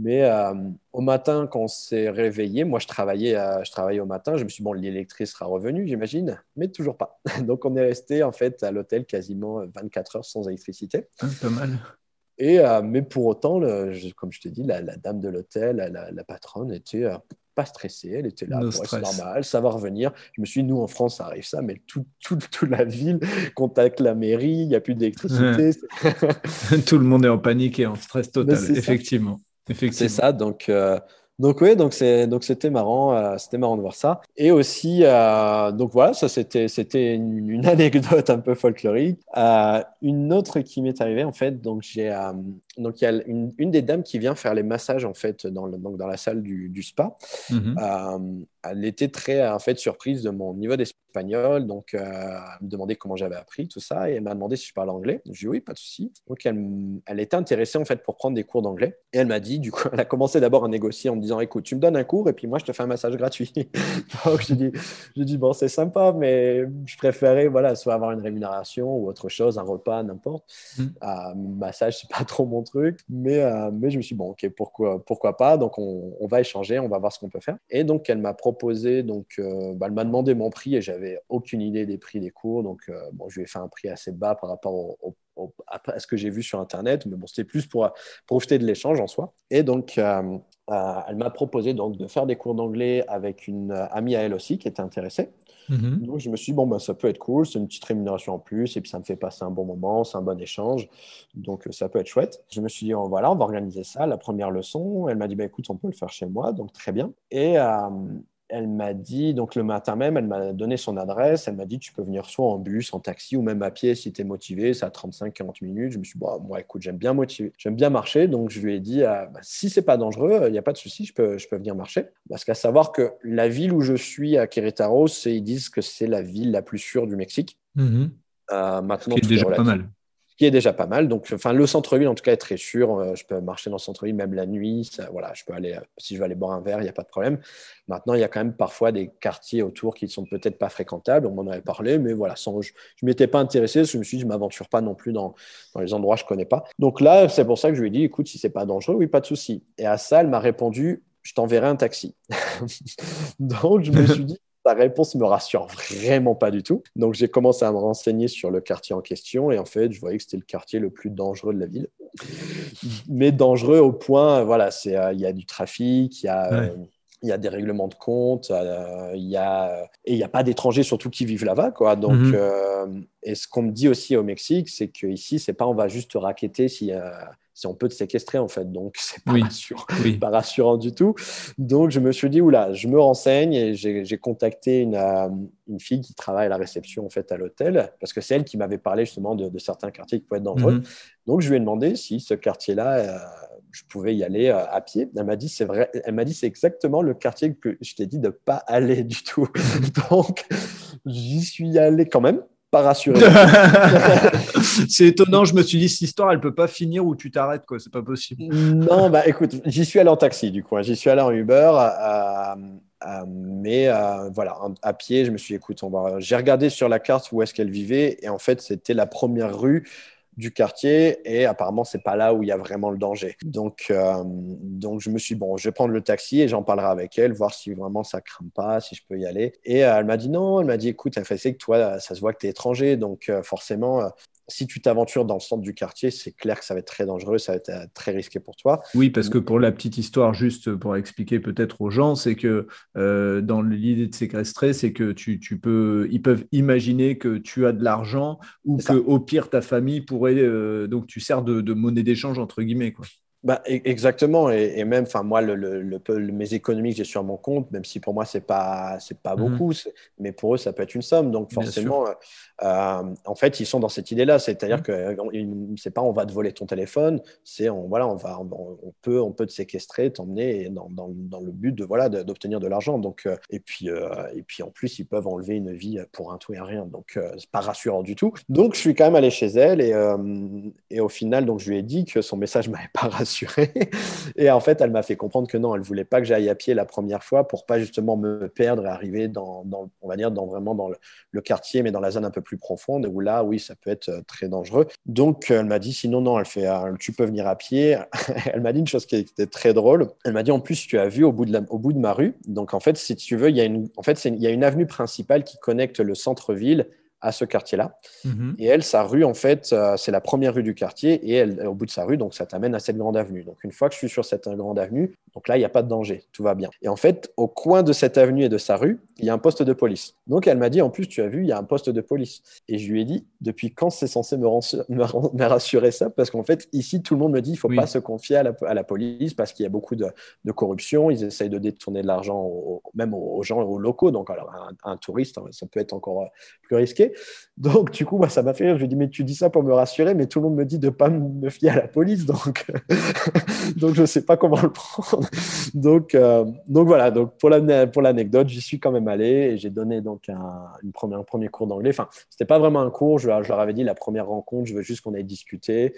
Mais euh, au matin, quand on s'est réveillé, moi, je travaillais, euh, je travaillais au matin. Je me suis dit, bon, l'électricité sera revenue, j'imagine, mais toujours pas. Donc, on est resté en fait à l'hôtel quasiment vingt-quatre heures sans électricité. Pas mal. Et, euh, mais pour autant, le, je, comme je te dis, la, la dame de l'hôtel, la, la patronne était... Euh, pas stressée, elle était là, no bon, c'est normal, ça va revenir. Je me suis dit, nous en France, ça arrive ça, mais toute tout, tout la ville contacte la mairie, il n'y a plus d'électricité. Ouais. Tout le monde est en panique et en stress total, effectivement. effectivement. C'est ça, donc, euh, Donc oui, donc c'est, donc c'était marrant, euh, c'était marrant de voir ça. Et aussi, euh, donc voilà, ça c'était, c'était une, une anecdote un peu folklorique. Euh, une autre qui m'est arrivée en fait, donc j'ai, euh, donc il y a une, une des dames qui vient faire les massages en fait dans le, donc dans la salle du, du spa. Mm-hmm. Euh, elle était très en fait surprise de mon niveau d'espagnol, donc euh, elle me demandait comment j'avais appris tout ça et elle m'a demandé si je parlais anglais. J'ai dit oui, pas de souci. Donc elle, elle était intéressée en fait pour prendre des cours d'anglais et elle m'a dit, du coup, elle a commencé d'abord à négocier en me disant disant écoute, tu me donnes un cours et puis moi je te fais un massage gratuit. Donc j'ai dit, j'ai dit bon, c'est sympa, mais je préférais voilà soit avoir une rémunération ou autre chose, un repas, n'importe. Mm. Euh, massage, c'est pas trop mon truc, mais euh, mais je me suis dit, bon ok, pourquoi pourquoi pas. Donc on, on va échanger, on va voir ce qu'on peut faire. Et donc elle m'a proposé, donc euh, bah, elle m'a demandé mon prix et j'avais aucune idée des prix des cours, donc euh, bon, je lui ai fait un prix assez bas par rapport au, au à ce que j'ai vu sur internet, mais bon, c'était plus pour profiter de l'échange en soi. Et donc euh, euh, elle m'a proposé donc de faire des cours d'anglais avec une euh, amie à elle aussi qui était intéressée. Mm-hmm. Donc je me suis dit, bon ben, ça peut être cool, c'est une petite rémunération en plus et puis ça me fait passer un bon moment, c'est un bon échange, donc euh, ça peut être chouette. Je me suis dit, oh, voilà, on va organiser ça, la première leçon. Elle m'a dit, bah, écoute, on peut le faire chez moi, donc très bien. Et euh, elle m'a dit, donc le matin même, elle m'a donné son adresse. Elle m'a dit, tu peux venir soit en bus, en taxi ou même à pied si tu es motivé. Ça a trente-cinq à quarante minutes. Je me suis dit, bon, moi, écoute, j'aime bien motiver. J'aime bien marcher. Donc, je lui ai dit, ah, bah, si ce n'est pas dangereux, il n'y a pas de souci, je peux, je peux venir marcher. Parce qu'à savoir que la ville où je suis à Querétaro, c'est, ils disent que c'est la ville la plus sûre du Mexique. Mm-hmm. Euh, maintenant, ce qui est déjà relatif. Pas mal. Qui est déjà pas mal. Donc, enfin, le centre-ville, en tout cas, est très sûr. Euh, je peux marcher dans le centre-ville, même la nuit. Ça, voilà, je peux aller, si je veux aller boire un verre, il n'y a pas de problème. Maintenant, il y a quand même parfois des quartiers autour qui ne sont peut-être pas fréquentables. On m'en avait parlé, mais voilà, sans, je ne m'étais pas intéressé. Je me suis dit, je ne m'aventure pas non plus dans, dans les endroits que je ne connais pas. Donc là, c'est pour ça que je lui ai dit, écoute, si ce n'est pas dangereux, oui, pas de souci. Et à ça, elle m'a répondu, je t'enverrai un taxi. Donc, je me suis dit, la réponse me rassure vraiment pas du tout. Donc, j'ai commencé à me renseigner sur le quartier en question et en fait, je voyais que c'était le quartier le plus dangereux de la ville. Mais dangereux au point, voilà, c'est, euh, y a du trafic, il y a... Ouais. Euh, il y a des règlements de compte, euh, il y a... et il n'y a pas d'étrangers surtout qui vivent là-bas, quoi. Donc, mm-hmm. euh, et ce qu'on me dit aussi au Mexique, c'est qu'ici, c'est pas on va juste te racketter si, euh, si on peut te séquestrer, en fait. Donc, c'est pas, oui. rassurant, oui. pas rassurant du tout. Donc, je me suis dit, oula, je me renseigne et j'ai, j'ai contacté une, euh, une fille qui travaille à la réception, en fait, à l'hôtel, parce que c'est elle qui m'avait parlé justement de, de certains quartiers qui pouvaient être dangereux. Mm-hmm. Donc, je lui ai demandé si ce quartier-là... Euh, je pouvais y aller euh, à pied. Elle m'a dit, c'est vrai. Elle m'a dit, c'est exactement le quartier que je t'ai dit de ne pas aller du tout. Donc, j'y suis allé quand même, pas rassuré. C'est étonnant. Je me suis dit, cette histoire, elle ne peut pas finir où tu t'arrêtes, quoi. C'est pas possible. Non, bah écoute, j'y suis allé en taxi, du coup. Hein. J'y suis allé en Uber. Euh, euh, mais euh, voilà, à pied, je me suis dit, écoute, on va... j'ai regardé sur la carte où est-ce qu'elle vivait. Et en fait, c'était la première rue du quartier et apparemment c'est pas là où il y a vraiment le danger. Donc euh, donc je me suis dit, bon, je vais prendre le taxi et j'en parlerai avec elle, voir si vraiment ça craint pas, si je peux y aller. Et euh, elle m'a dit non, elle m'a dit écoute, elle fait c'est que toi ça se voit que t'es étranger, donc euh, forcément euh, si tu t'aventures dans le centre du quartier, c'est clair que ça va être très dangereux, ça va être très risqué pour toi. Oui, parce que pour la petite histoire, juste pour expliquer peut-être aux gens, c'est que euh, dans l'idée de séquestrer, c'est que tu, tu peux, ils peuvent imaginer que tu as de l'argent ou que au pire ta famille pourrait, euh, donc tu sers de, de monnaie d'échange entre guillemets, quoi. Bah, exactement, et, et même enfin moi le, le, le, mes économies que j'ai sur mon compte, même si pour moi c'est pas c'est pas beaucoup, mmh. c'est, mais pour eux ça peut être une somme, donc forcément euh, euh, en fait ils sont dans cette idée là, c'est-à-dire mmh. que on, c'est pas on va te voler ton téléphone, c'est on voilà on va on, on peut on peut te séquestrer, t'emmener dans dans, dans le but de voilà de, d'obtenir de l'argent, donc euh, et puis euh, et puis en plus ils peuvent enlever une vie pour un tout et un rien, donc euh, c'est pas rassurant du tout. Donc je suis quand même allé chez elle et euh, et au final donc je lui ai dit que son message m'avait pas rassuré. Et en fait, elle m'a fait comprendre que non, elle voulait pas que j'aille à pied la première fois pour pas justement me perdre et arriver dans, dans on va dire, dans vraiment dans le, le quartier, mais dans la zone un peu plus profonde où là, oui, ça peut être très dangereux. Donc, elle m'a dit sinon, non, elle fait, tu peux venir à pied. Elle m'a dit une chose qui était très drôle. Elle m'a dit en plus, tu as vu au bout de la, au bout de ma rue. Donc, en fait, si tu veux, il y a une, en fait, c'est, il y a une avenue principale qui connecte le centre-ville à ce quartier-là. Mmh. Et elle, sa rue, en fait, euh, c'est la première rue du quartier. Et elle, au bout de sa rue, donc ça t'amène à cette grande avenue. Donc, une fois que je suis sur cette grande avenue, donc là, il n'y a pas de danger. Tout va bien. Et en fait, au coin de cette avenue et de sa rue, il y a un poste de police. Donc, elle m'a dit, en plus, tu as vu, il y a un poste de police. Et je lui ai dit, depuis quand c'est censé me, ransu- me, ran- me rassurer ça? Parce qu'en fait, ici, tout le monde me dit, il ne faut oui. pas se confier à la, à la police parce qu'il y a beaucoup de, de corruption. Ils essayent de détourner de l'argent au, même aux gens, aux locaux. Donc, alors, un, un touriste, ça peut être encore plus risqué. Donc, du coup, moi, ça m'a fait rire. Je lui ai dit, mais tu dis ça pour me rassurer, mais tout le monde me dit de ne pas me fier à la police. Donc, donc je ne sais pas comment le prendre. Donc, euh, donc voilà, donc pour, la, pour l'anecdote, j'y suis quand même allé et j'ai donné donc, un, une première, un premier cours d'anglais. Enfin, ce n'était pas vraiment un cours. Je, je leur avais dit, la première rencontre, je veux juste qu'on aille discuter.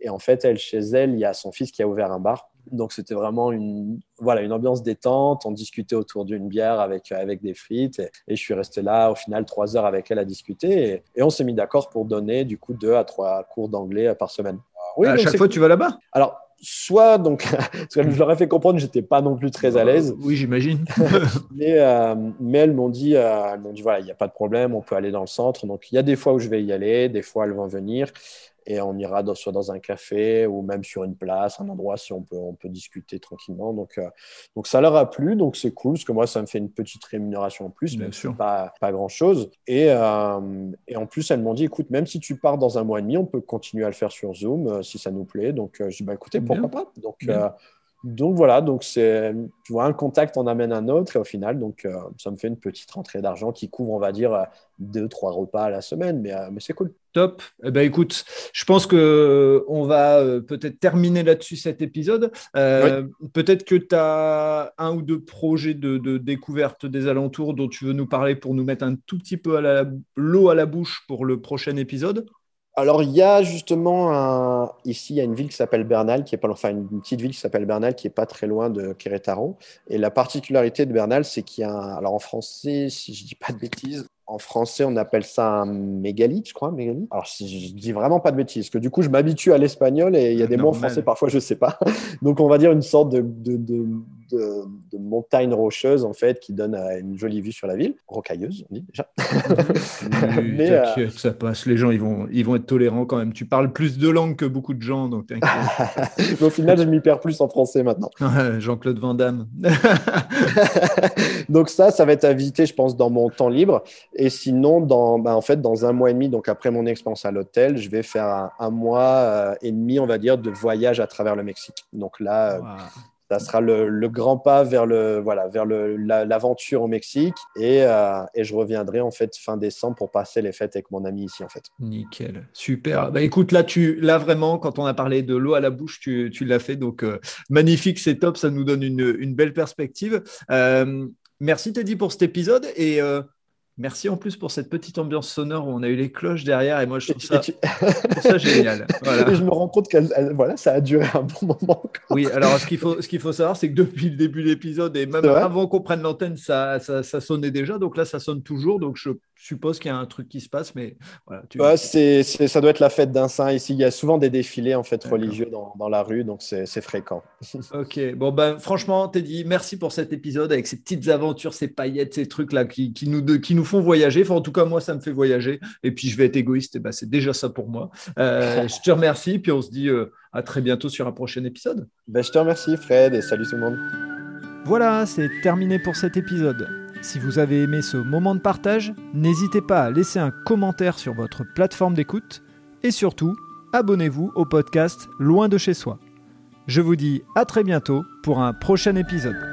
Et en fait, elle, chez elle, il y a son fils qui a ouvert un bar. Donc, c'était vraiment une, voilà, une ambiance détente. On discutait autour d'une bière avec, avec des frites. Et, et je suis resté là, au final, trois heures avec elle à discuter. Et, et on s'est mis d'accord pour donner, du coup, deux à trois cours d'anglais par semaine. Oui, à chaque fois, tu vas là-bas ? Alors, soit, donc, parce que je leur ai fait comprendre, je n'étais pas non plus très à l'aise. Oui, j'imagine. mais, euh, mais elles m'ont dit, euh, elles m'ont dit voilà, il n'y a pas de problème, on peut aller dans le centre. Donc, il y a des fois où je vais y aller, des fois, elles vont venir. Et on ira dans, soit dans un café ou même sur une place, un endroit si on peut, on peut discuter tranquillement. Donc, euh, donc, ça leur a plu. Donc, c'est cool parce que moi, ça me fait une petite rémunération en plus, mais pas, pas grand-chose. Et, euh, et en plus, elles m'ont dit, écoute, même si tu pars dans un mois et demi, on peut continuer à le faire sur Zoom euh, si ça nous plaît. Donc, euh, je dis, bah, écoutez, pourquoi Bien. pas donc, euh, donc, voilà. Donc, c'est, tu vois, un contact en amène un autre. Et au final, donc, euh, ça me fait une petite rentrée d'argent qui couvre, on va dire, euh, deux, trois repas à la semaine. Mais, euh, mais c'est cool. Top. Eh ben, écoute, je pense qu'on va peut-être terminer là-dessus cet épisode. Euh, oui. Peut-être que tu as un ou deux projets de, de découverte des alentours dont tu veux nous parler pour nous mettre un tout petit peu à la, l'eau à la bouche pour le prochain épisode. Alors, il y a justement un... ici, il y a une ville qui s'appelle Bernal, qui est pas... enfin une petite ville qui s'appelle Bernal, qui est pas très loin de Querétaro. Et la particularité de Bernal, c'est qu'il y a un... alors en français, si je dis pas de bêtises, en français, on appelle ça un mégalithe, je crois, mégalithe. Alors, si je dis vraiment pas de bêtises, parce que du coup, je m'habitue à l'espagnol et il y a des Normal. mots en français parfois, je sais pas. Donc, on va dire une sorte de, de, de, de, de montagne rocheuse en fait, qui donne une jolie vue sur la ville, rocailleuse, on dit déjà. Oui, mais t'inquiète, euh... ça passe. Les gens, ils vont, ils vont être tolérants quand même. Tu parles plus de langues que beaucoup de gens, donc t'inquiète. Au final, je m'y perds plus en français maintenant. Jean-Claude Van Damme. Donc ça, ça va être à visiter, je pense, dans mon temps libre. Et sinon, dans, bah en fait, dans un mois et demi, donc après mon expérience à l'hôtel, je vais faire un, un mois et demi, on va dire, de voyage à travers le Mexique. Donc là, wow. ça sera le, le grand pas vers, le, voilà, vers le, la, l'aventure au Mexique. Et, euh, et je reviendrai en fait fin décembre pour passer les fêtes avec mon ami ici en fait. Nickel, super. Bah, écoute, là, tu, là vraiment, quand on a parlé de l'eau à la bouche, tu, tu l'as fait. Donc euh, magnifique, c'est top, ça nous donne une, une belle perspective. Euh, merci Teddy pour cet épisode et... Euh, Merci en plus pour cette petite ambiance sonore où on a eu les cloches derrière et moi je trouve ça, tu... ça génial. Voilà. Et je me rends compte que voilà, ça a duré un bon moment. Oui, alors ce qu'il faut, ce qu'il faut savoir, c'est que depuis le début de l'épisode et même avant qu'on prenne l'antenne, ça, ça, ça sonnait déjà. Donc là, ça sonne toujours. Donc je suppose qu'il y a un truc qui se passe. Mais voilà, tu... ouais, c'est, c'est, ça doit être la fête d'un saint ici. Il y a souvent des défilés en fait, religieux dans, dans la rue. Donc c'est, c'est fréquent. Ok, bon, ben, franchement, Teddy, merci pour cet épisode avec ces petites aventures, ces paillettes, ces trucs-là qui, qui nous, qui nous font voyager, enfin en tout cas moi ça me fait voyager et puis je vais être égoïste et ben c'est déjà ça pour moi. Euh, je te remercie puis on se dit euh, à très bientôt sur un prochain épisode. Ben, je te remercie Fred et salut tout le monde. Voilà, c'est terminé pour cet épisode. Si vous avez aimé ce moment de partage, n'hésitez pas à laisser un commentaire sur votre plateforme d'écoute et surtout abonnez-vous au podcast Loin de chez soi. Je vous dis à très bientôt pour un prochain épisode.